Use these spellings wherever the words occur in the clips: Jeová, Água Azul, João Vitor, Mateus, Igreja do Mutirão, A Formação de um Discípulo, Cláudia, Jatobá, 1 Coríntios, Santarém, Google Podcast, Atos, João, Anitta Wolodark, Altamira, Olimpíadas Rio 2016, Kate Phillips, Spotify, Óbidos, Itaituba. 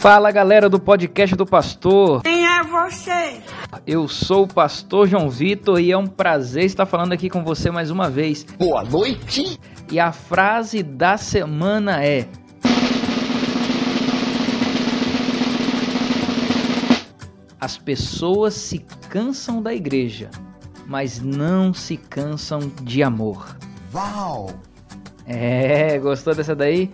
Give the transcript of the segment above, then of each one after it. Fala galera do podcast do pastor. Quem é você? Eu sou o pastor João Vitor e é um prazer estar falando aqui com você mais uma vez. Boa noite! E a frase da semana é: as pessoas se cansam da igreja, mas não se cansam de amor. Uau! É, gostou dessa daí?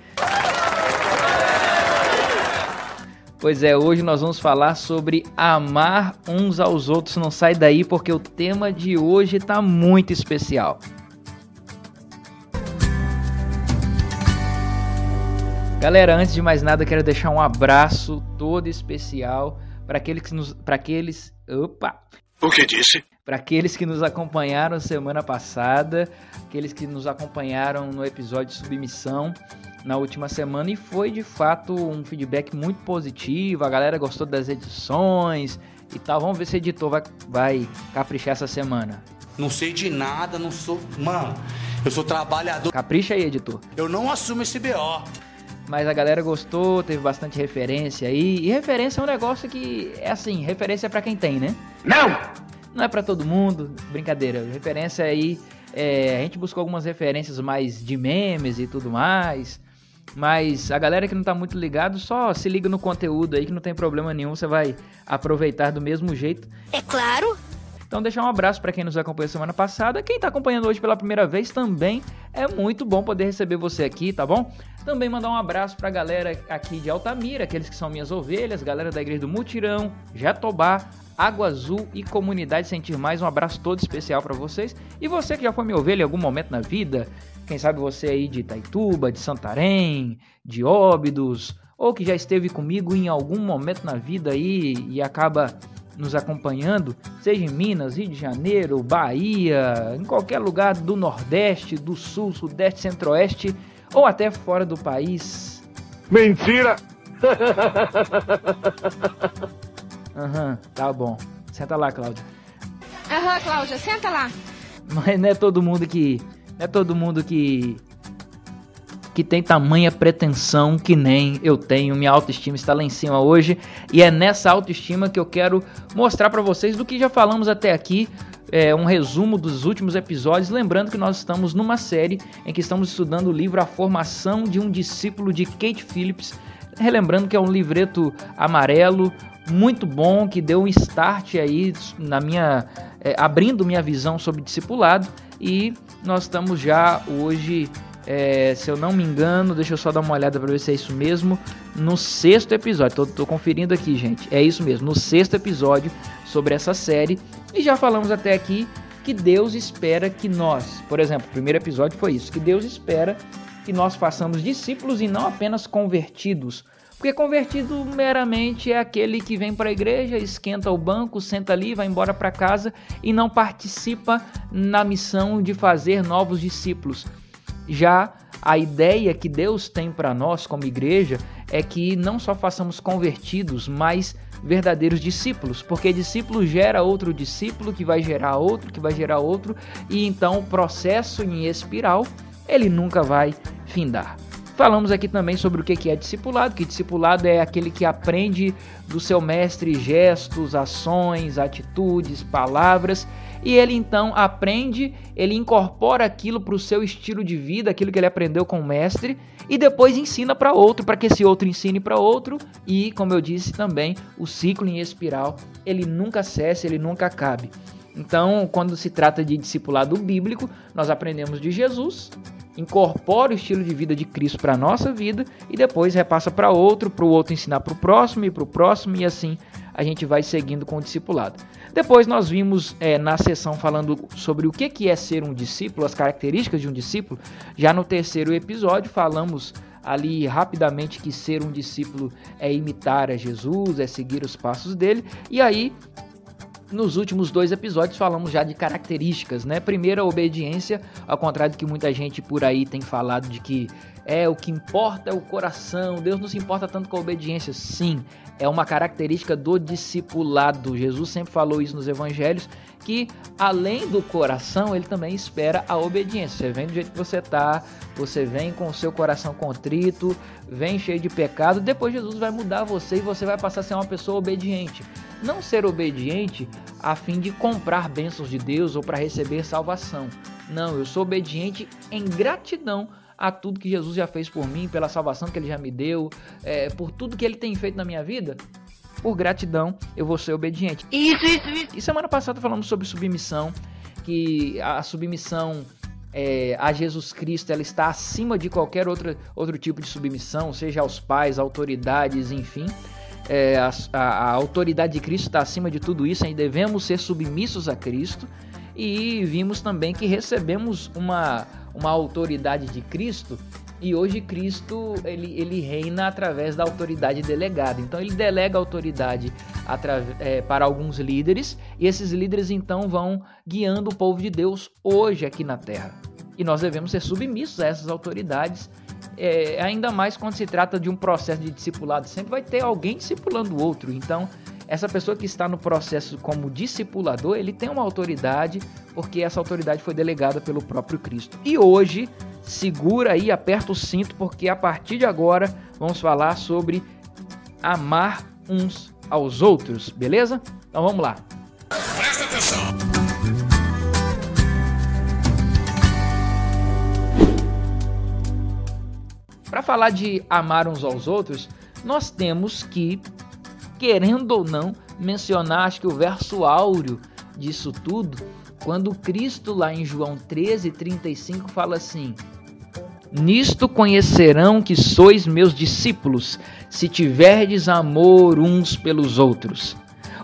Pois é, hoje nós vamos falar sobre amar uns aos outros. Não sai daí porque o tema de hoje tá muito especial. Galera, antes de mais nada, quero deixar um abraço todo especial para aqueles que nos acompanharam semana passada, aqueles que nos acompanharam no episódio de submissão na última semana, e foi de fato um feedback muito positivo. A galera gostou das edições e tal. Vamos ver se o editor vai caprichar essa semana. Não sei de nada, não sou... Mano, eu sou trabalhador. Capricha aí, editor. Eu não assumo esse BO. Mas a galera gostou, teve bastante referência aí. E referência é um negócio que é assim, referência é pra quem tem, né? Não! Não é pra todo mundo, brincadeira. Referência aí, a gente buscou algumas referências mais de memes e tudo mais. Mas a galera que não tá muito ligado, só se liga no conteúdo aí que não tem problema nenhum, você vai aproveitar do mesmo jeito. É claro! Então deixar um abraço para quem nos acompanhou semana passada. Quem tá acompanhando hoje pela primeira vez também, é muito bom poder receber você aqui, tá bom? Também mandar um abraço pra galera aqui de Altamira, aqueles que são minhas ovelhas, galera da Igreja do Mutirão, Jatobá, Água Azul e Comunidade Sentir Mais. Um abraço todo especial para vocês. E você que já foi minha ovelha em algum momento na vida, quem sabe você aí de Itaituba, de Santarém, de Óbidos, ou que já esteve comigo em algum momento na vida aí e acaba nos acompanhando, seja em Minas, Rio de Janeiro, Bahia, em qualquer lugar do Nordeste, do Sul, Sudeste, Centro-Oeste, ou até fora do país. Mentira! Tá bom. Senta lá, Cláudia. Cláudia, senta lá. Mas não é todo mundo que... que tem tamanha pretensão que nem eu tenho. Minha autoestima está lá em cima hoje, e é nessa autoestima que eu quero mostrar para vocês do que já falamos até aqui, um resumo dos últimos episódios, lembrando que nós estamos numa série em que estamos estudando o livro A Formação de um Discípulo, de Kate Phillips, relembrando que é um livreto amarelo, muito bom, que deu um start aí na minha... abrindo minha visão sobre discipulado, e nós estamos já hoje... se eu não me engano, deixa eu só dar uma olhada para ver se é isso mesmo, no 6º episódio, tô conferindo aqui, gente, é isso mesmo, no 6º episódio sobre essa série. E já falamos até aqui que Deus espera que nós, por exemplo, o primeiro episódio foi isso, que Deus espera que nós façamos discípulos e não apenas convertidos, porque convertido meramente é aquele que vem para a igreja, esquenta o banco, senta ali, vai embora para casa e não participa na missão de fazer novos discípulos. Já a ideia que Deus tem para nós como igreja é que não só façamos convertidos, mas verdadeiros discípulos, porque discípulo gera outro discípulo, que vai gerar outro, que vai gerar outro, e então o processo em espiral, ele nunca vai findar. Falamos aqui também sobre o que é discipulado, que discipulado é aquele que aprende do seu mestre gestos, ações, atitudes, palavras, e ele então aprende, ele incorpora aquilo para o seu estilo de vida, aquilo que ele aprendeu com o mestre, e depois ensina para outro, para que esse outro ensine para outro, e como eu disse também, o ciclo em espiral, ele nunca cessa, ele nunca acabe. Então, quando se trata de discipulado bíblico, nós aprendemos de Jesus, incorpora o estilo de vida de Cristo para a nossa vida, e depois repassa para o outro ensinar para o próximo, e assim a gente vai seguindo com o discipulado. Depois nós vimos na sessão falando sobre o que é ser um discípulo, as características de um discípulo. Já no 3º episódio falamos ali rapidamente que ser um discípulo é imitar a Jesus, é seguir os passos dele, e aí Nos últimos dois episódios falamos já de características, né? Primeiro, a obediência, ao contrário do que muita gente por aí tem falado de que é o que importa é o coração, Deus não se importa tanto com a obediência. Sim, é uma característica do discipulado. Jesus sempre falou isso nos evangelhos, que além do coração, ele também espera a obediência. Você vem do jeito que você tá, você vem com o seu coração contrito, vem cheio de pecado, depois Jesus vai mudar você e você vai passar a ser uma pessoa obediente. Não ser obediente a fim de comprar bênçãos de Deus ou para receber salvação. Não, eu sou obediente em gratidão a tudo que Jesus já fez por mim, pela salvação que Ele já me deu, por tudo que Ele tem feito na minha vida. Por gratidão, eu vou ser obediente. Isso. E semana passada falamos sobre submissão, que a submissão a Jesus Cristo, ela está acima de qualquer outro tipo de submissão, seja aos pais, autoridades, enfim. A autoridade de Cristo está acima de tudo isso, e devemos ser submissos a Cristo. E vimos também que recebemos uma autoridade de Cristo, e hoje Cristo ele reina através da autoridade delegada. Então ele delega autoridade para alguns líderes, e esses líderes então vão guiando o povo de Deus hoje aqui na terra, e nós devemos ser submissos a essas autoridades. Ainda mais quando se trata de um processo de discipulado, sempre vai ter alguém discipulando o outro. Então essa pessoa que está no processo como discipulador, ele tem uma autoridade, porque essa autoridade foi delegada pelo próprio Cristo. E hoje, segura aí, aperta o cinto, porque a partir de agora vamos falar sobre amar uns aos outros, beleza? Então vamos lá. Presta atenção! Para falar de amar uns aos outros, nós temos que, querendo ou não, mencionar, acho que o verso áureo disso tudo, quando Cristo lá em João 13:35 fala assim: nisto conhecerão que sois meus discípulos, se tiverdes amor uns pelos outros.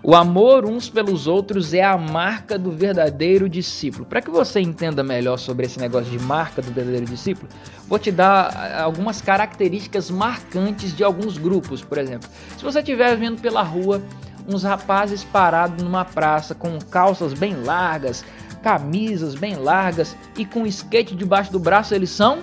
O amor uns pelos outros é a marca do verdadeiro discípulo. Para que você entenda melhor sobre esse negócio de marca do verdadeiro discípulo, vou te dar algumas características marcantes de alguns grupos. Por exemplo, se você estiver vendo pela rua uns rapazes parados numa praça com calças bem largas, camisas bem largas e com skate debaixo do braço, eles são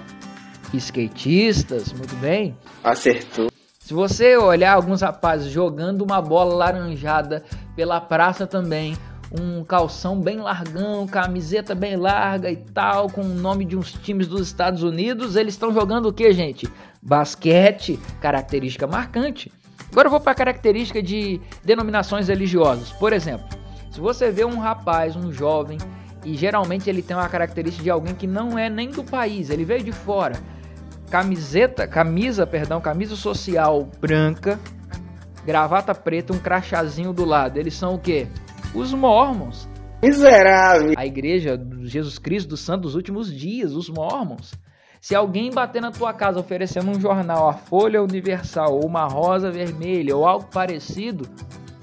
skatistas. Muito bem. Acertou. Se você olhar alguns rapazes jogando uma bola laranjada pela praça também, um calção bem largão, camiseta bem larga e tal, com o nome de uns times dos Estados Unidos, eles estão jogando o que, gente? Basquete, característica marcante. Agora eu vou para a característica de denominações religiosas. Por exemplo, se você vê um rapaz, um jovem, e geralmente ele tem uma característica de alguém que não é nem do país, ele veio de fora. Camisa social branca, gravata preta, um crachazinho do lado. Eles são o quê? Os mórmons. Miserável. A Igreja de Jesus Cristo dos Santos dos Últimos Dias, os mórmons. Se alguém bater na tua casa oferecendo um jornal, a Folha Universal ou uma Rosa Vermelha ou algo parecido,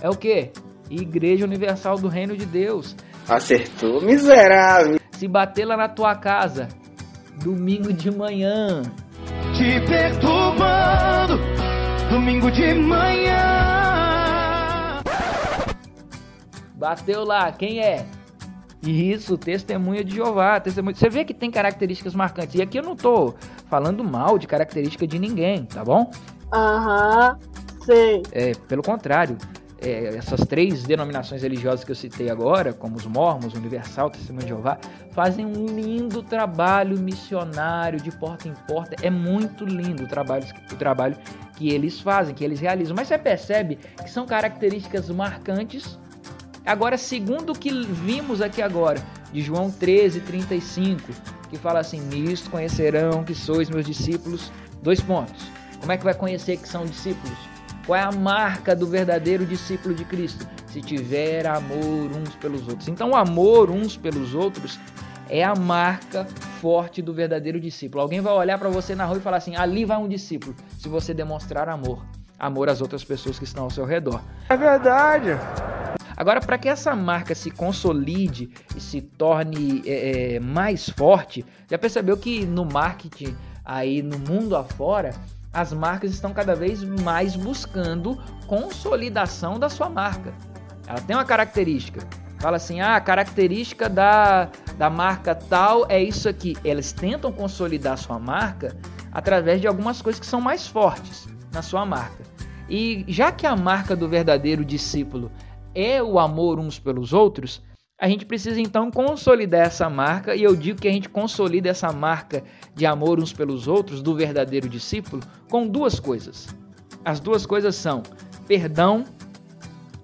é o quê? Igreja Universal do Reino de Deus. Acertou, miserável. Se bater lá na tua casa, domingo de manhã, te perturbando, domingo de manhã. Bateu lá, quem é? Isso, testemunha de Jeová, testemunha. Você vê que tem características marcantes. E aqui eu não tô falando mal de característica de ninguém, tá bom? Aham, sim. Pelo contrário, essas três denominações religiosas que eu citei agora, como os mórmons, Universal, Testemunho de Jeová, fazem um lindo trabalho missionário de porta em porta. É muito lindo o trabalho que eles fazem, que eles realizam. Mas você percebe que são características marcantes. Agora, segundo o que vimos aqui agora, de João 13:35, que fala assim: nisto conhecerão que sois meus discípulos. Dois pontos. Como é que vai conhecer que são discípulos? Qual é a marca do verdadeiro discípulo de Cristo? Se tiver amor uns pelos outros. Então, o amor uns pelos outros é a marca forte do verdadeiro discípulo. Alguém vai olhar para você na rua e falar assim: ali vai um discípulo, se você demonstrar amor. Amor às outras pessoas que estão ao seu redor. É verdade. Agora, para que essa marca se consolide e se torne mais forte, já percebeu que no marketing, aí no mundo afora, as marcas estão cada vez mais buscando consolidação da sua marca. Ela tem uma característica. Fala assim, ah, a característica da marca tal é isso aqui. Eles tentam consolidar sua marca através de algumas coisas que são mais fortes na sua marca. E já que a marca do verdadeiro discípulo é o amor uns pelos outros, a gente precisa então consolidar essa marca, e eu digo que a gente consolida essa marca de amor uns pelos outros do verdadeiro discípulo com duas coisas. As duas coisas são perdão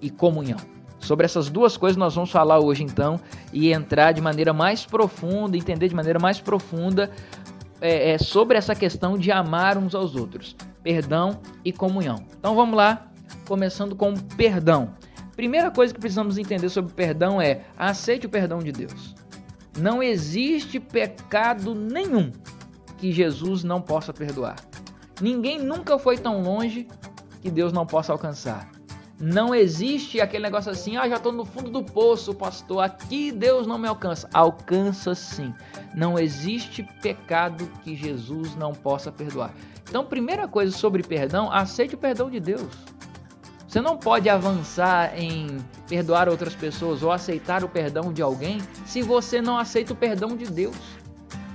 e comunhão. Sobre essas duas coisas nós vamos falar hoje então e entrar de maneira mais profunda, entender de maneira mais profunda sobre essa questão de amar uns aos outros. Perdão e comunhão. Então vamos lá, começando com perdão. Primeira coisa que precisamos entender sobre perdão é: aceite o perdão de Deus. Não existe pecado nenhum que Jesus não possa perdoar. Ninguém nunca foi tão longe que Deus não possa alcançar. Não existe aquele negócio assim, já estou no fundo do poço, pastor, aqui Deus não me alcança. Alcança sim. Não existe pecado que Jesus não possa perdoar. Então, primeira coisa sobre perdão, aceite o perdão de Deus. Você não pode avançar em perdoar outras pessoas ou aceitar o perdão de alguém se você não aceita o perdão de Deus.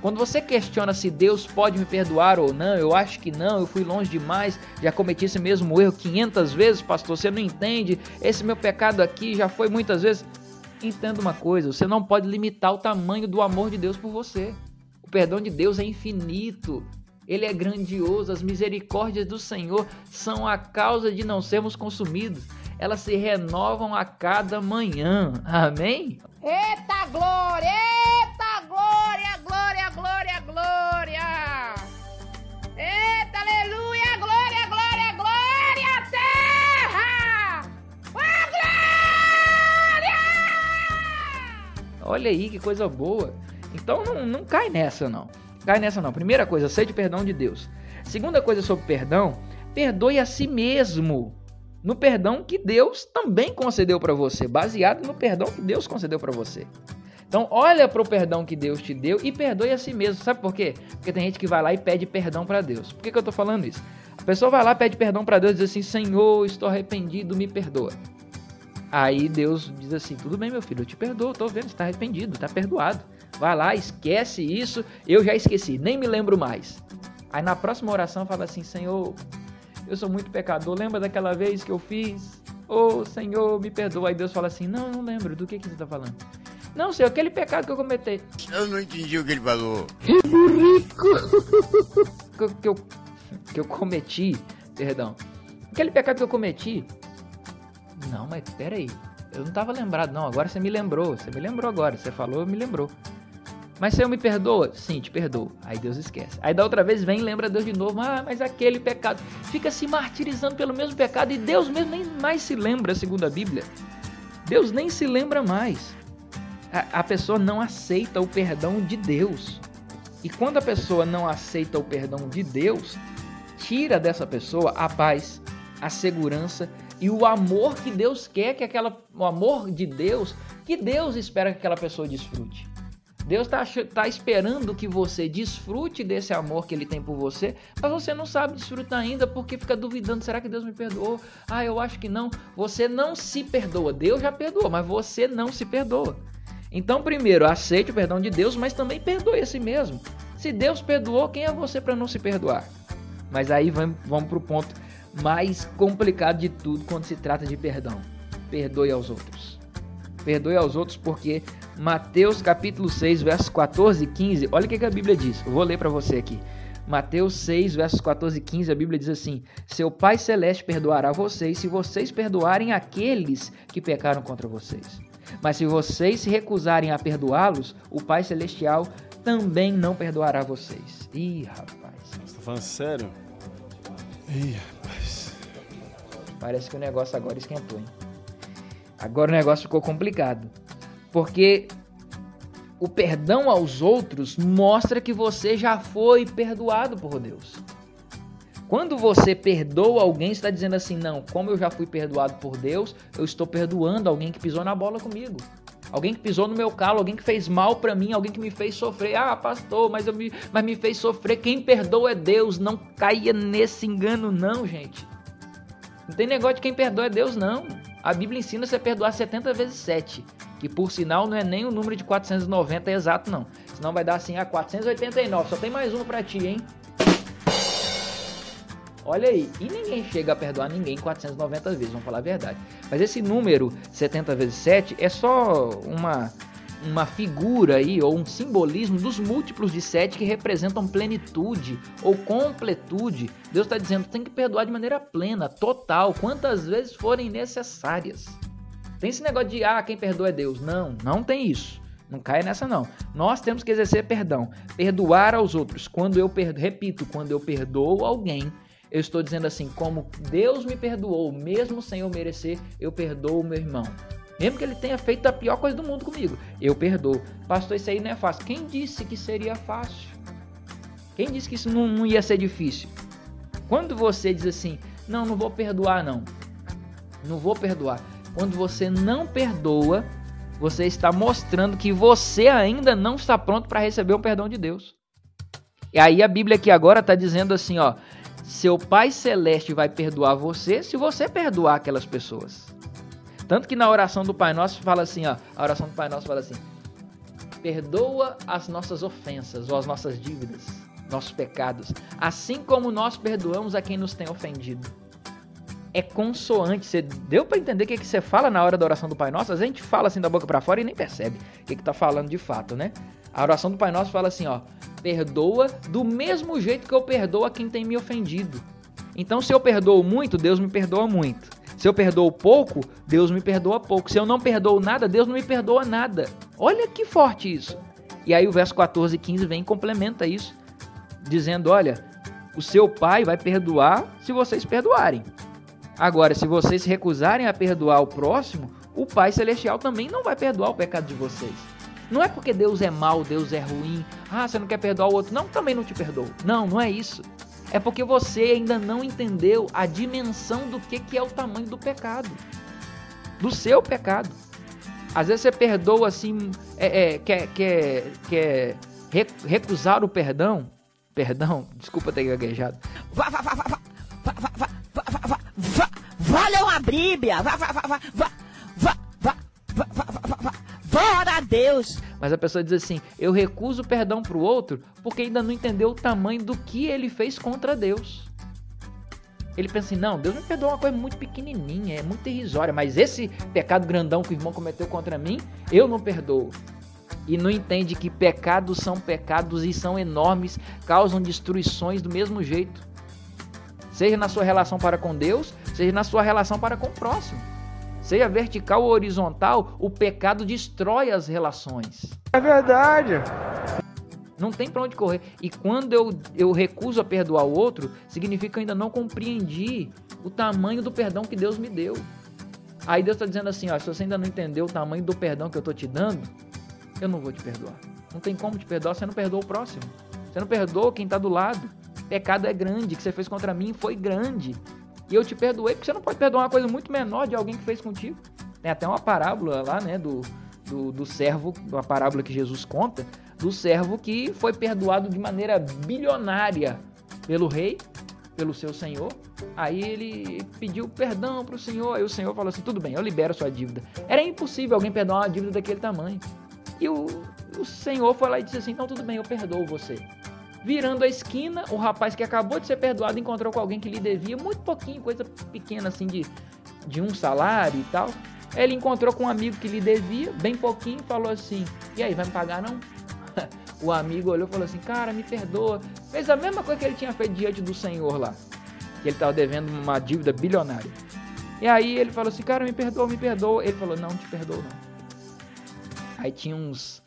Quando você questiona se Deus pode me perdoar ou não, eu acho que não, eu fui longe demais, já cometi esse mesmo erro 500 vezes, pastor, você não entende, esse meu pecado aqui já foi muitas vezes. Entenda uma coisa, você não pode limitar o tamanho do amor de Deus por você. O perdão de Deus é infinito. Ele é grandioso, as misericórdias do Senhor são a causa de não sermos consumidos. Elas se renovam a cada manhã. Amém? Eita glória, glória, glória, glória. Eita, aleluia, glória, glória, glória, terra. A glória! Olha aí que coisa boa. Então não cai nessa não. Cai nessa não. Primeira coisa, aceite o perdão de Deus. Segunda coisa sobre perdão, perdoe a si mesmo. No perdão que Deus também concedeu para você, baseado no perdão que Deus concedeu para você. Então, olha para o perdão que Deus te deu e perdoe a si mesmo. Sabe por quê? Porque tem gente que vai lá e pede perdão para Deus. Por que eu estou falando isso? A pessoa vai lá, pede perdão para Deus e diz assim, Senhor, estou arrependido, me perdoa. Aí Deus diz assim, tudo bem, meu filho, eu te perdoo, estou vendo, você está arrependido, está perdoado. Vai lá, esquece isso, eu já esqueci, nem me lembro mais. Aí na próxima oração fala assim, Senhor, eu sou muito pecador, lembra daquela vez que eu fiz? Ô, Senhor, me perdoa. Aí Deus fala assim, não lembro, do que você está falando? Não, Senhor, aquele pecado que eu cometi. Eu não entendi o que ele falou. Que burrico! Que eu cometi, perdão. Aquele pecado que eu cometi. Não, mas peraí, eu não estava lembrado não, agora você me lembrou agora, você falou, me lembrou. Mas Senhor, me perdoa? Sim, te perdoo. Aí Deus esquece. Aí da outra vez vem e lembra Deus de novo, mas aquele pecado. Fica se martirizando pelo mesmo pecado e Deus mesmo nem mais se lembra, segundo a Bíblia. Deus nem se lembra mais. A pessoa não aceita o perdão de Deus. E quando a pessoa não aceita o perdão de Deus, tira dessa pessoa a paz, a segurança e o amor que Deus quer que o amor de Deus, que Deus espera que aquela pessoa desfrute. Deus está esperando que você desfrute desse amor que Ele tem por você, mas você não sabe desfrutar ainda porque fica duvidando, será que Deus me perdoou? Eu acho que não. Você não se perdoa. Deus já perdoou, mas você não se perdoa. Então, primeiro, aceite o perdão de Deus, mas também perdoe a si mesmo. Se Deus perdoou, quem é você para não se perdoar? Mas aí vamos para o ponto mais complicado de tudo quando se trata de perdão. Perdoe aos outros. Perdoe aos outros porque Mateus capítulo 6, versos 14 e 15, olha o que a Bíblia diz. Eu vou ler para você aqui. Mateus 6, versos 14 e 15, a Bíblia diz assim, Seu Pai Celeste perdoará vocês se vocês perdoarem aqueles que pecaram contra vocês. Mas se vocês se recusarem a perdoá-los, o Pai Celestial também não perdoará vocês. Ih, rapaz. Você tá falando sério? Ih, rapaz. Parece que o negócio agora esquentou, hein? Agora o negócio ficou complicado. Porque o perdão aos outros mostra que você já foi perdoado por Deus. Quando você perdoa alguém, você está dizendo assim, não, como eu já fui perdoado por Deus, eu estou perdoando alguém que pisou na bola comigo. Alguém que pisou no meu calo, alguém que fez mal pra mim, alguém que me fez sofrer. Pastor, mas me fez sofrer. Quem perdoa é Deus. Não caia nesse engano não, gente. Não tem negócio de quem perdoa é Deus, não. A Bíblia ensina você a perdoar 70 vezes 7, que por sinal não é nem o número de 490 exato não. Senão vai dar assim, 489, só tem mais um pra ti, hein? Olha aí, e ninguém chega a perdoar ninguém 490 vezes, vamos falar a verdade. Mas esse número 70 vezes 7 é só uma figura aí, ou um simbolismo dos múltiplos de 7 que representam plenitude ou completude. Deus está dizendo, tem que perdoar de maneira plena, total, quantas vezes forem necessárias. Tem esse negócio de, quem perdoa é Deus. Não, não tem isso. Não caia nessa não. Nós temos que exercer perdão, perdoar aos outros. Quando eu perdoo alguém, eu estou dizendo assim, como Deus me perdoou, mesmo sem eu merecer, eu perdoo o meu irmão. Mesmo que ele tenha feito a pior coisa do mundo comigo, eu perdoo. Pastor, isso aí não é fácil. Quem disse que seria fácil? Quem disse que isso não ia ser difícil? Quando você diz assim, não vou perdoar não. Não vou perdoar. Quando você não perdoa, você está mostrando que você ainda não está pronto para receber o perdão de Deus. E aí a Bíblia aqui agora está dizendo assim, ó. Seu Pai Celeste vai perdoar você se você perdoar aquelas pessoas. Tanto que na oração do Pai Nosso fala assim, ó, a oração do Pai Nosso fala assim, perdoa as nossas ofensas ou as nossas dívidas, nossos pecados, assim como nós perdoamos a quem nos tem ofendido. É consoante, você deu para entender o que você fala na hora da oração do Pai Nosso? Às vezes a gente fala assim da boca para fora e nem percebe o que está falando de fato, né? A oração do Pai Nosso fala assim, ó, perdoa do mesmo jeito que eu perdoo a quem tem me ofendido. Então, se eu perdoo muito, Deus me perdoa muito. Se eu perdoo pouco, Deus me perdoa pouco. Se eu não perdoo nada, Deus não me perdoa nada. Olha que forte isso. E aí o verso 14 e 15 vem e complementa isso, dizendo, olha, o seu Pai vai perdoar se vocês perdoarem. Agora, se vocês recusarem a perdoar o próximo, o Pai Celestial também não vai perdoar o pecado de vocês. Não é porque Deus é mau, Deus é ruim, você não quer perdoar o outro, não, também não te perdoo. Não, não é isso. É porque você ainda não entendeu a dimensão do que é o tamanho do pecado, do seu pecado. Às vezes você perdoa assim, quer recusar o perdão, desculpa ter gaguejado. Valeu a Bíblia, glória a Deus. Mas a pessoa diz assim, eu recuso perdão para o outro porque ainda não entendeu o tamanho do que ele fez contra Deus. Ele pensa assim, não, Deus me perdoa uma coisa muito pequenininha, é muito irrisória, mas esse pecado grandão que o irmão cometeu contra mim, eu não perdoo. E não entende que pecados são pecados e são enormes, causam destruições do mesmo jeito. Seja na sua relação para com Deus, seja na sua relação para com o próximo. Seja vertical ou horizontal, o pecado destrói as relações. É verdade. Não tem pra onde correr. E quando eu recuso a perdoar o outro, significa que eu ainda não compreendi o tamanho do perdão que Deus me deu. Aí Deus está dizendo assim, ó, se você ainda não entendeu o tamanho do perdão que eu tô te dando, eu não vou te perdoar. Não tem como te perdoar, você não perdoa o próximo. Você não perdoa quem tá do lado. Pecado é grande, o que você fez contra mim foi grande. E eu te perdoei, porque você não pode perdoar uma coisa muito menor de alguém que fez contigo. Tem até uma parábola lá, né, do servo, uma parábola que Jesus conta, do servo que foi perdoado de maneira bilionária pelo rei, pelo seu senhor. Aí ele pediu perdão para o senhor, aí o senhor falou assim, tudo bem, eu libero a sua dívida. Era impossível alguém perdoar uma dívida daquele tamanho. E o senhor foi lá e disse assim, então tudo bem, eu perdoo você. Virando a esquina, o rapaz que acabou de ser perdoado encontrou com alguém que lhe devia muito pouquinho, coisa pequena assim de um salário e tal. Ele encontrou com um amigo que lhe devia bem pouquinho e falou assim, e aí, vai me pagar não? O amigo olhou e falou assim, cara, me perdoa. Fez a mesma coisa que ele tinha feito diante do senhor lá, que ele estava devendo uma dívida bilionária. E aí ele falou assim, cara, me perdoa, me perdoa. Ele falou, não, te perdoo não. Aí tinha uns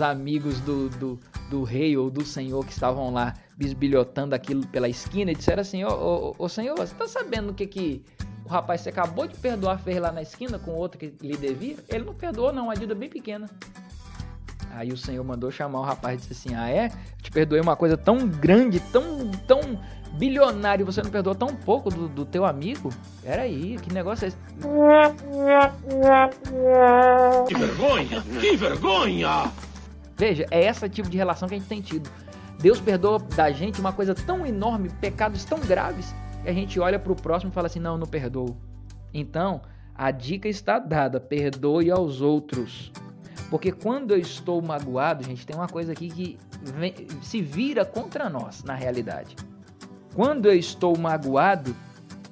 amigos do rei ou do senhor que estavam lá bisbilhotando aquilo pela esquina e disseram assim, ô senhor, você tá sabendo o que o rapaz que você acabou de perdoar fez lá na esquina com outro que lhe devia? Ele não perdoou não, uma dívida bem pequena. Aí o senhor mandou chamar o rapaz e disse assim, eu te perdoei uma coisa tão grande, tão bilionário, você não perdoou tão pouco do teu amigo? Peraí, que negócio é esse? Que vergonha, que vergonha! Veja, é esse tipo de relação que a gente tem tido. Deus perdoa da gente uma coisa tão enorme, pecados tão graves, que a gente olha para o próximo e fala assim, não, eu não perdoo. Então, A dica está dada, perdoe aos outros. Porque quando eu estou magoado, gente, tem uma coisa aqui que se vira contra nós, na realidade. Quando eu estou magoado,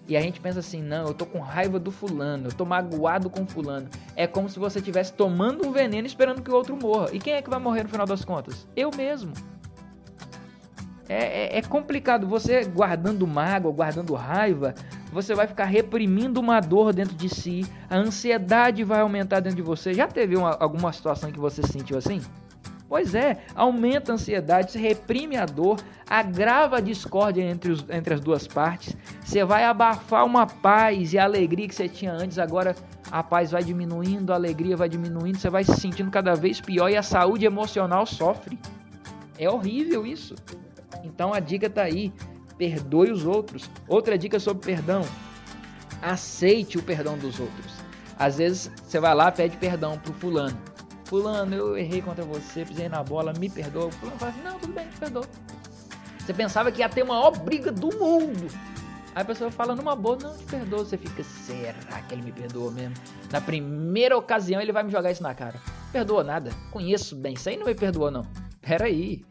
e a gente pensa assim, não, eu tô com raiva do fulano, eu tô magoado com fulano. É como se você estivesse tomando um veneno esperando que o outro morra. E quem é que vai morrer no final das contas? Eu mesmo. É complicado, você guardando mágoa, guardando raiva, você vai ficar reprimindo uma dor dentro de si, a ansiedade vai aumentar dentro de você. Já teve alguma situação que você se sentiu assim? Pois é, aumenta a ansiedade, se reprime a dor, agrava a discórdia entre as duas partes, você vai abafar uma paz e a alegria que você tinha antes, agora a paz vai diminuindo, a alegria vai diminuindo, você vai se sentindo cada vez pior e a saúde emocional sofre. É horrível isso. Então a dica está aí, perdoe os outros. Outra dica sobre perdão, aceite o perdão dos outros. Às vezes você vai lá e pede perdão pro fulano. Fulano, eu errei contra você, pisei na bola, me perdoa. O fulano fala assim, não, tudo bem, me perdoa. Você pensava que ia ter a maior briga do mundo. Aí a pessoa fala numa boa, não, te perdoa. Você fica, será que ele me perdoa mesmo? Na primeira ocasião ele vai me jogar isso na cara. Perdoa nada, conheço bem, isso aí não me perdoa não. Peraí.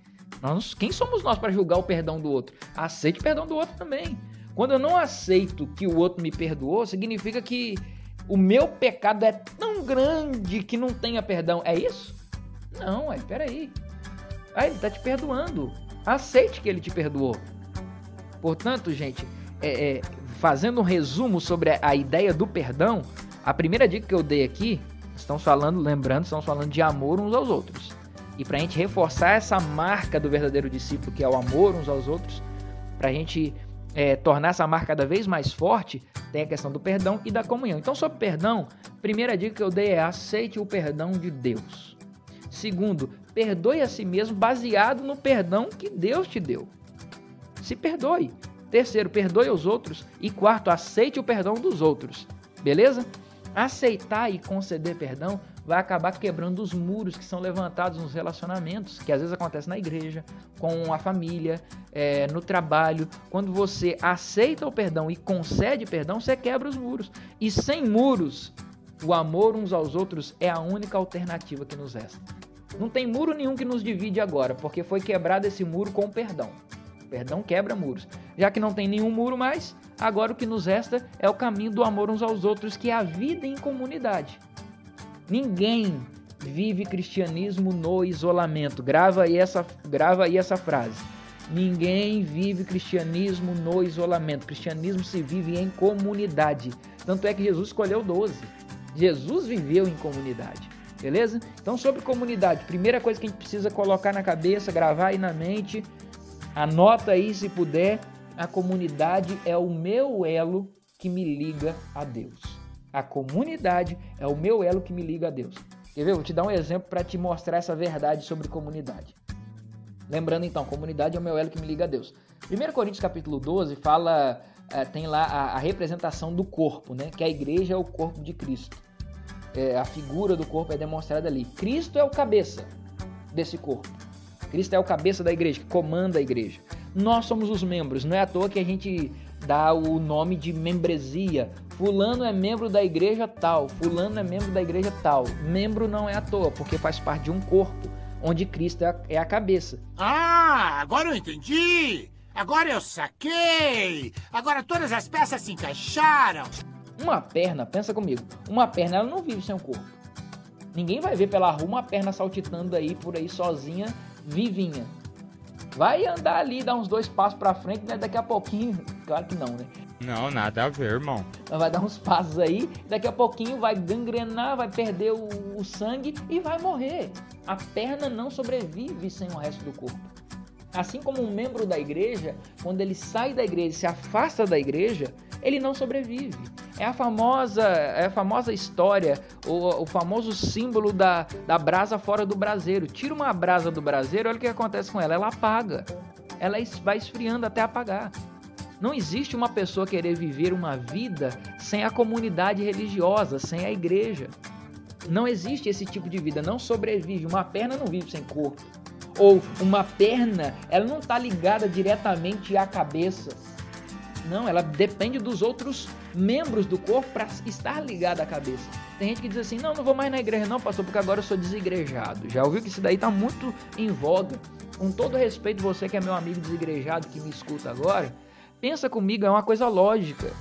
Quem somos nós para julgar o perdão do outro? Aceite o perdão do outro também. Quando eu não aceito que o outro me perdoou, significa que o meu pecado é tão grande que não tenha perdão. É isso? Não, peraí. Ele está te perdoando. Aceite que ele te perdoou. Portanto, gente, fazendo um resumo sobre a ideia do perdão, a primeira dica que eu dei aqui, estamos falando de amor uns aos outros. E para a gente reforçar essa marca do verdadeiro discípulo, que é o amor uns aos outros, para a gente tornar essa marca cada vez mais forte, tem a questão do perdão e da comunhão. Então, sobre perdão, primeira dica que eu dei é aceite o perdão de Deus. Segundo, perdoe a si mesmo baseado no perdão que Deus te deu. Se perdoe. Terceiro, perdoe os outros. E quarto, aceite o perdão dos outros. Beleza? Aceitar e conceder perdão vai acabar quebrando os muros que são levantados nos relacionamentos, que às vezes acontece na igreja, com a família, no trabalho. Quando você aceita o perdão e concede perdão, você quebra os muros. E sem muros, o amor uns aos outros é a única alternativa que nos resta. Não tem muro nenhum que nos divide agora, porque foi quebrado esse muro com o perdão. O perdão quebra muros. Já que não tem nenhum muro mais, agora o que nos resta é o caminho do amor uns aos outros, que é a vida em comunidade. Ninguém vive cristianismo no isolamento. Grava aí essa frase. Ninguém vive cristianismo no isolamento. Cristianismo se vive em comunidade. Tanto é que Jesus escolheu 12. Jesus viveu em comunidade. Beleza? Então, sobre comunidade, primeira coisa que a gente precisa colocar na cabeça, gravar aí na mente, anota aí se puder, a comunidade é o meu elo que me liga a Deus. A comunidade é o meu elo que me liga a Deus. Quer ver? Vou te dar um exemplo para te mostrar essa verdade sobre comunidade. Lembrando então, comunidade é o meu elo que me liga a Deus. 1 Coríntios capítulo 12 fala, tem lá a representação do corpo, né? Que a igreja é o corpo de Cristo. A figura do corpo é demonstrada ali. Cristo é o cabeça desse corpo. Cristo é o cabeça da igreja, que comanda a igreja. Nós somos os membros, não é à toa que a gente dá o nome de membresia. Fulano é membro da igreja tal, fulano é membro da igreja tal. Membro não é à toa, porque faz parte de um corpo, onde Cristo é a cabeça. Ah, agora eu entendi! Agora eu saquei! Agora todas as peças se encaixaram! Uma perna, pensa comigo, uma perna ela não vive sem um corpo. Ninguém vai ver pela rua uma perna saltitando aí, por aí sozinha, vivinha. Vai andar ali, dar uns 2 passos pra frente, né? Daqui a pouquinho... Claro que não, né? Não, nada a ver, irmão. Vai dar uns passos aí, daqui a pouquinho vai gangrenar, vai perder o sangue e vai morrer. A perna não sobrevive sem o resto do corpo. Assim como um membro da igreja, quando ele sai da igreja, se afasta da igreja, ele não sobrevive. É a famosa história, o famoso símbolo da brasa fora do braseiro. Tira uma brasa do braseiro, olha o que acontece com ela. Ela apaga. Ela vai esfriando até apagar. Não existe uma pessoa querer viver uma vida sem a comunidade religiosa, sem a igreja. Não existe esse tipo de vida, não sobrevive. Uma perna não vive sem corpo. Ou uma perna, ela não está ligada diretamente à cabeça. Não, ela depende dos outros membros do corpo para estar ligada à cabeça. Tem gente que diz assim, não vou mais na igreja não, pastor, porque agora eu sou desigrejado. Já ouviu que isso daí está muito em voga? Com todo respeito, você que é meu amigo desigrejado, que me escuta agora, pensa comigo, é uma coisa lógica.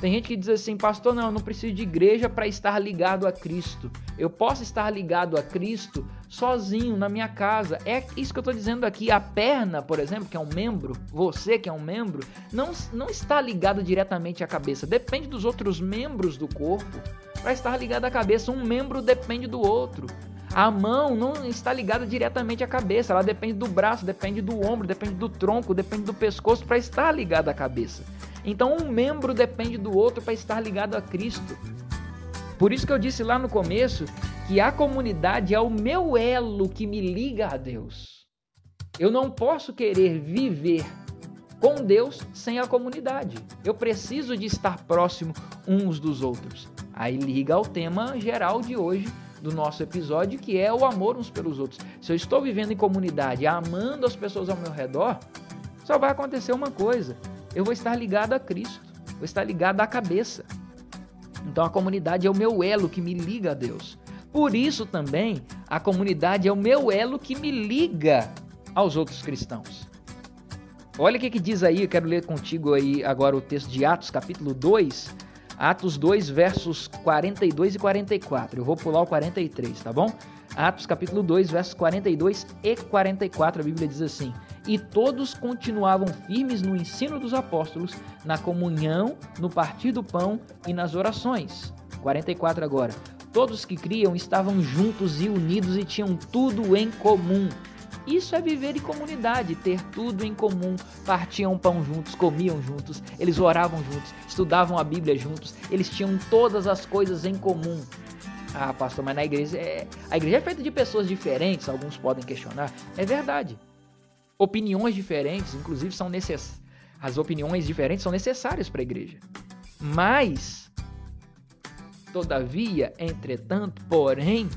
Tem gente que diz assim, pastor, não, eu não preciso de igreja para estar ligado a Cristo. Eu posso estar ligado a Cristo sozinho, na minha casa. É isso que eu estou dizendo aqui. A perna, por exemplo, que é um membro, você que é um membro, não está ligado diretamente à cabeça. Depende dos outros membros do corpo para estar ligado à cabeça. Um membro depende do outro. A mão não está ligada diretamente à cabeça. Ela depende do braço, depende do ombro, depende do tronco, depende do pescoço para estar ligada à cabeça. Então um membro depende do outro para estar ligado a Cristo. Por isso que eu disse lá no começo que a comunidade é o meu elo que me liga a Deus. Eu não posso querer viver com Deus sem a comunidade. Eu preciso de estar próximo uns dos outros. Aí liga ao tema geral de hoje do nosso episódio, que é o amor uns pelos outros. Se eu estou vivendo em comunidade, amando as pessoas ao meu redor, só vai acontecer uma coisa. Eu vou estar ligado a Cristo, vou estar ligado à cabeça. Então a comunidade é o meu elo que me liga a Deus. Por isso também, a comunidade é o meu elo que me liga aos outros cristãos. Olha o que diz aí, eu quero ler contigo aí agora o texto de Atos, capítulo 2, Atos 2, versos 42 e 44. Eu vou pular o 43, tá bom? Atos capítulo 2, versos 42 e 44, a Bíblia diz assim: e todos continuavam firmes no ensino dos apóstolos, na comunhão, no partir do pão e nas orações. 44 agora. Todos que criam estavam juntos e unidos e tinham tudo em comum. Isso é viver em comunidade, ter tudo em comum. Partiam pão juntos, comiam juntos, eles oravam juntos, estudavam a Bíblia juntos, eles tinham todas as coisas em comum. Ah, pastor, mas na igreja a igreja é feita de pessoas diferentes, alguns podem questionar. É verdade. Opiniões diferentes, inclusive, são necessárias. As opiniões diferentes são necessárias para a igreja. Mas, todavia, entretanto, porém,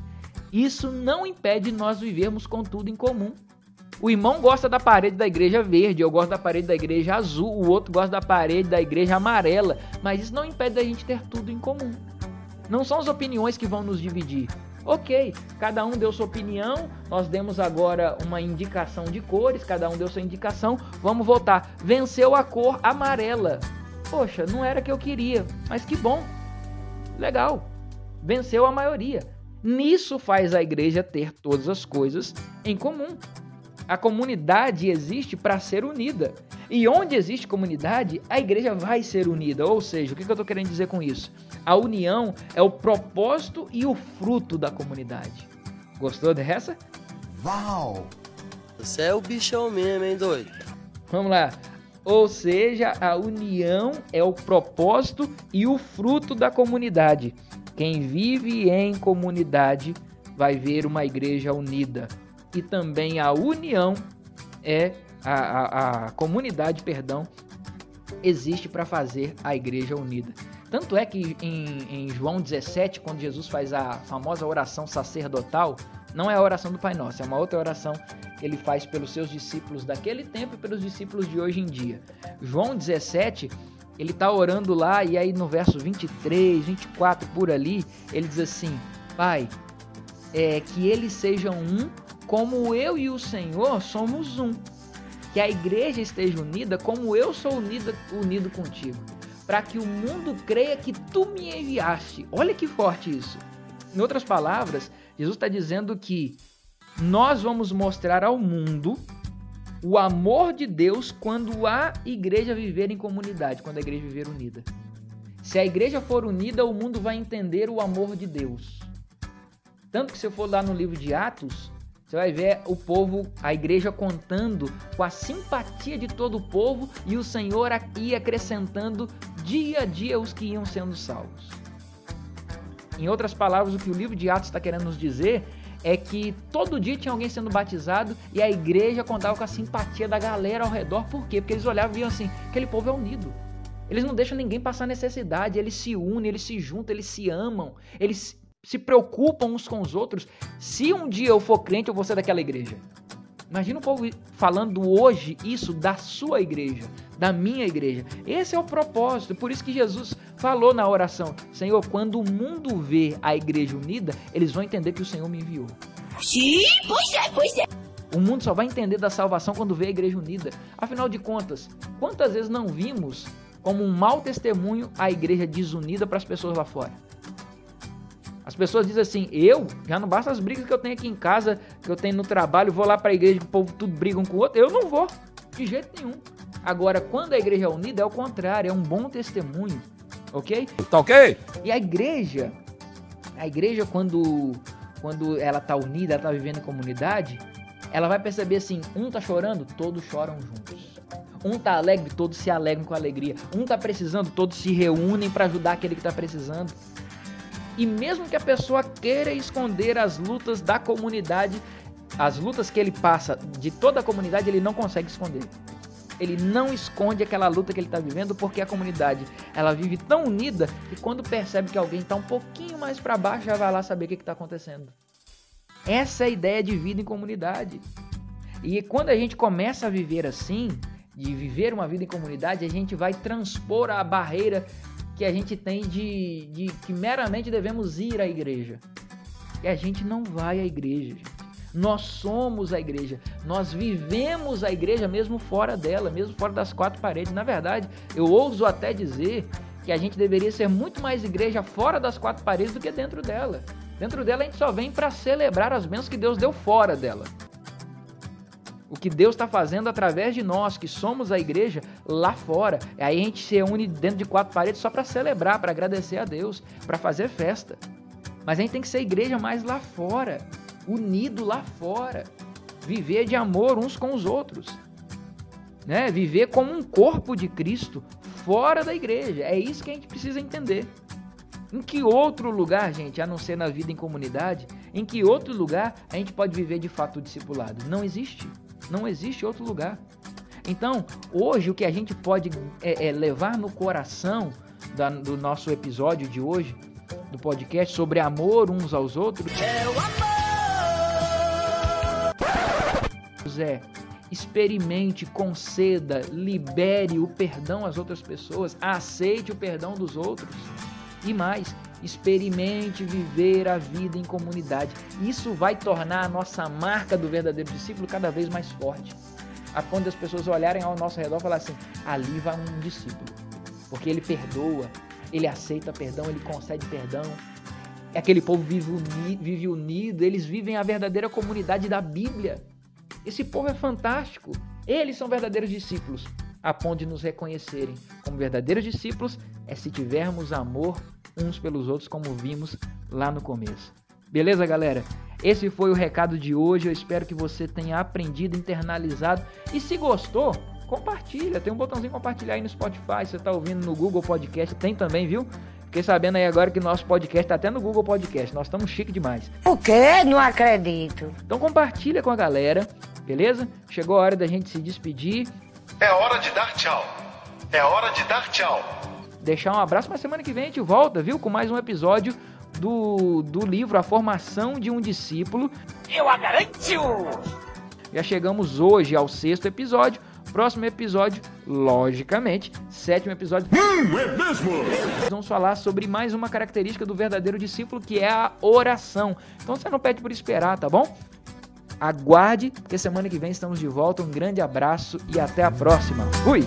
isso não impede nós vivermos com tudo em comum. O irmão gosta da parede da igreja verde, eu gosto da parede da igreja azul, o outro gosta da parede da igreja amarela, mas isso não impede da gente ter tudo em comum. Não são as opiniões que vão nos dividir. Ok, cada um deu sua opinião, nós demos agora uma indicação de cores, cada um deu sua indicação, vamos votar. Venceu a cor amarela. Poxa, não era que eu queria, mas que bom. Legal, venceu a maioria. Nisso faz a igreja ter todas as coisas em comum. A comunidade existe para ser unida. E onde existe comunidade, a igreja vai ser unida. Ou seja, o que eu estou querendo dizer com isso? A união é o propósito e o fruto da comunidade. Gostou dessa? Uau! Você é o bichão mesmo, hein, doido? Vamos lá. Ou seja, a união é o propósito e o fruto da comunidade. Quem vive em comunidade vai ver uma igreja unida. E também a união é a comunidade, perdão, existe para fazer a igreja unida. Tanto é que em João 17, quando Jesus faz a famosa oração sacerdotal, não é a oração do Pai Nosso, é uma outra oração que ele faz pelos seus discípulos daquele tempo e pelos discípulos de hoje em dia. João 17, ele está orando lá e aí no verso 23, 24, por ali, ele diz assim: Pai, que eles sejam um, como eu e o Senhor somos um. Que a igreja esteja unida como eu sou unido contigo. Para que o mundo creia que tu me enviaste. Olha que forte isso. Em outras palavras, Jesus está dizendo que nós vamos mostrar ao mundo o amor de Deus quando a igreja viver em comunidade, quando a igreja viver unida. Se a igreja for unida, o mundo vai entender o amor de Deus. Tanto que se eu for lá no livro de Atos, você vai ver o povo, a igreja contando com a simpatia de todo o povo e o Senhor ia acrescentando dia a dia os que iam sendo salvos. Em outras palavras, o que o livro de Atos está querendo nos dizer é que todo dia tinha alguém sendo batizado e a igreja contava com a simpatia da galera ao redor. Por quê? Porque eles olhavam e viam assim, aquele povo é unido. Eles não deixam ninguém passar necessidade, eles se unem, eles se juntam, eles se amam, eles se preocupam uns com os outros. Se um dia eu for crente, eu vou ser daquela igreja. Imagina o povo falando hoje isso da sua igreja, da minha igreja. Esse é o propósito, por isso que Jesus falou na oração: Senhor, quando o mundo vê a igreja unida, eles vão entender que o Senhor me enviou. Sim, pois é, pois é. O mundo só vai entender da salvação quando vê a igreja unida. Afinal de contas, quantas vezes não vimos como um mau testemunho a igreja desunida para as pessoas lá fora? As pessoas dizem assim: eu? Já não basta as brigas que eu tenho aqui em casa, que eu tenho no trabalho, vou lá para a igreja que o povo tudo briga um com o outro. Eu não vou, de jeito nenhum. Agora, quando a igreja é unida, é o contrário, é um bom testemunho, ok? Tá ok? E a igreja quando ela tá unida, ela tá vivendo em comunidade, ela vai perceber assim: um tá chorando, todos choram juntos. Um tá alegre, todos se alegram com alegria. Um tá precisando, todos se reúnem para ajudar aquele que tá precisando. E mesmo que a pessoa queira esconder as lutas da comunidade, as lutas que ele passa de toda a comunidade, ele não consegue esconder. Ele não esconde aquela luta que ele está vivendo, porque a comunidade, ela vive tão unida que quando percebe que alguém está um pouquinho mais para baixo, já vai lá saber o que está acontecendo. Essa é a ideia de vida em comunidade. E quando a gente começa a viver assim, de viver uma vida em comunidade, a gente vai transpor a barreira que a gente tem de que meramente devemos ir à igreja. E a gente não vai à igreja, gente. Nós somos a igreja, nós vivemos a igreja mesmo fora dela, mesmo fora das quatro paredes. Na verdade, eu ouso até dizer que a gente deveria ser muito mais igreja fora das quatro paredes do que dentro dela. Dentro dela a gente só vem para celebrar as bênçãos que Deus deu fora dela. O que Deus está fazendo através de nós, que somos a igreja, lá fora. Aí a gente se une dentro de quatro paredes só para celebrar, para agradecer a Deus, para fazer festa. Mas a gente tem que ser igreja mais lá fora, unido lá fora. Viver de amor uns com os outros. Né? Viver como um corpo de Cristo fora da igreja. É isso que a gente precisa entender. Em que outro lugar, gente, a não ser na vida em comunidade, em que outro lugar a gente pode viver de fato o discipulado? Não existe. Não existe outro lugar. Então, hoje o que a gente pode levar no coração do nosso episódio de hoje, do podcast sobre amor uns aos outros, é o amor! É, experimente, conceda, libere o perdão às outras pessoas, aceite o perdão dos outros. E mais, experimente viver a vida em comunidade. Isso vai tornar a nossa marca do verdadeiro discípulo cada vez mais forte. A ponto das pessoas olharem ao nosso redor e falar assim: ali vai um discípulo. Porque ele perdoa, ele aceita perdão, ele concede perdão. Aquele povo vive unido, eles vivem a verdadeira comunidade da Bíblia. Esse povo é fantástico. Eles são verdadeiros discípulos. A ponto de nos reconhecerem como verdadeiros discípulos é se tivermos amor uns pelos outros, como vimos lá no começo. Beleza, galera? Esse foi o recado de hoje. Eu espero que você tenha aprendido, internalizado. E se gostou, compartilha. Tem um botãozinho compartilhar aí no Spotify. Se você está ouvindo no Google Podcast, tem também, viu? Fiquei sabendo aí agora que nosso podcast tá até no Google Podcast. Nós estamos chique demais. O quê? Não acredito. Então compartilha com a galera, beleza? Chegou a hora da gente se despedir. É hora de dar tchau. É hora de dar tchau. Deixar um abraço, mas semana que vem a gente volta, viu? Com mais um episódio do livro A Formação de um Discípulo. Eu a garanto! Já chegamos hoje ao 6º episódio. Próximo episódio, logicamente, 7º episódio. É mesmo? Vamos falar sobre mais uma característica do verdadeiro discípulo, que é a oração. Então você não pede por esperar, tá bom? Aguarde, porque semana que vem estamos de volta. Um grande abraço e até a próxima. Fui!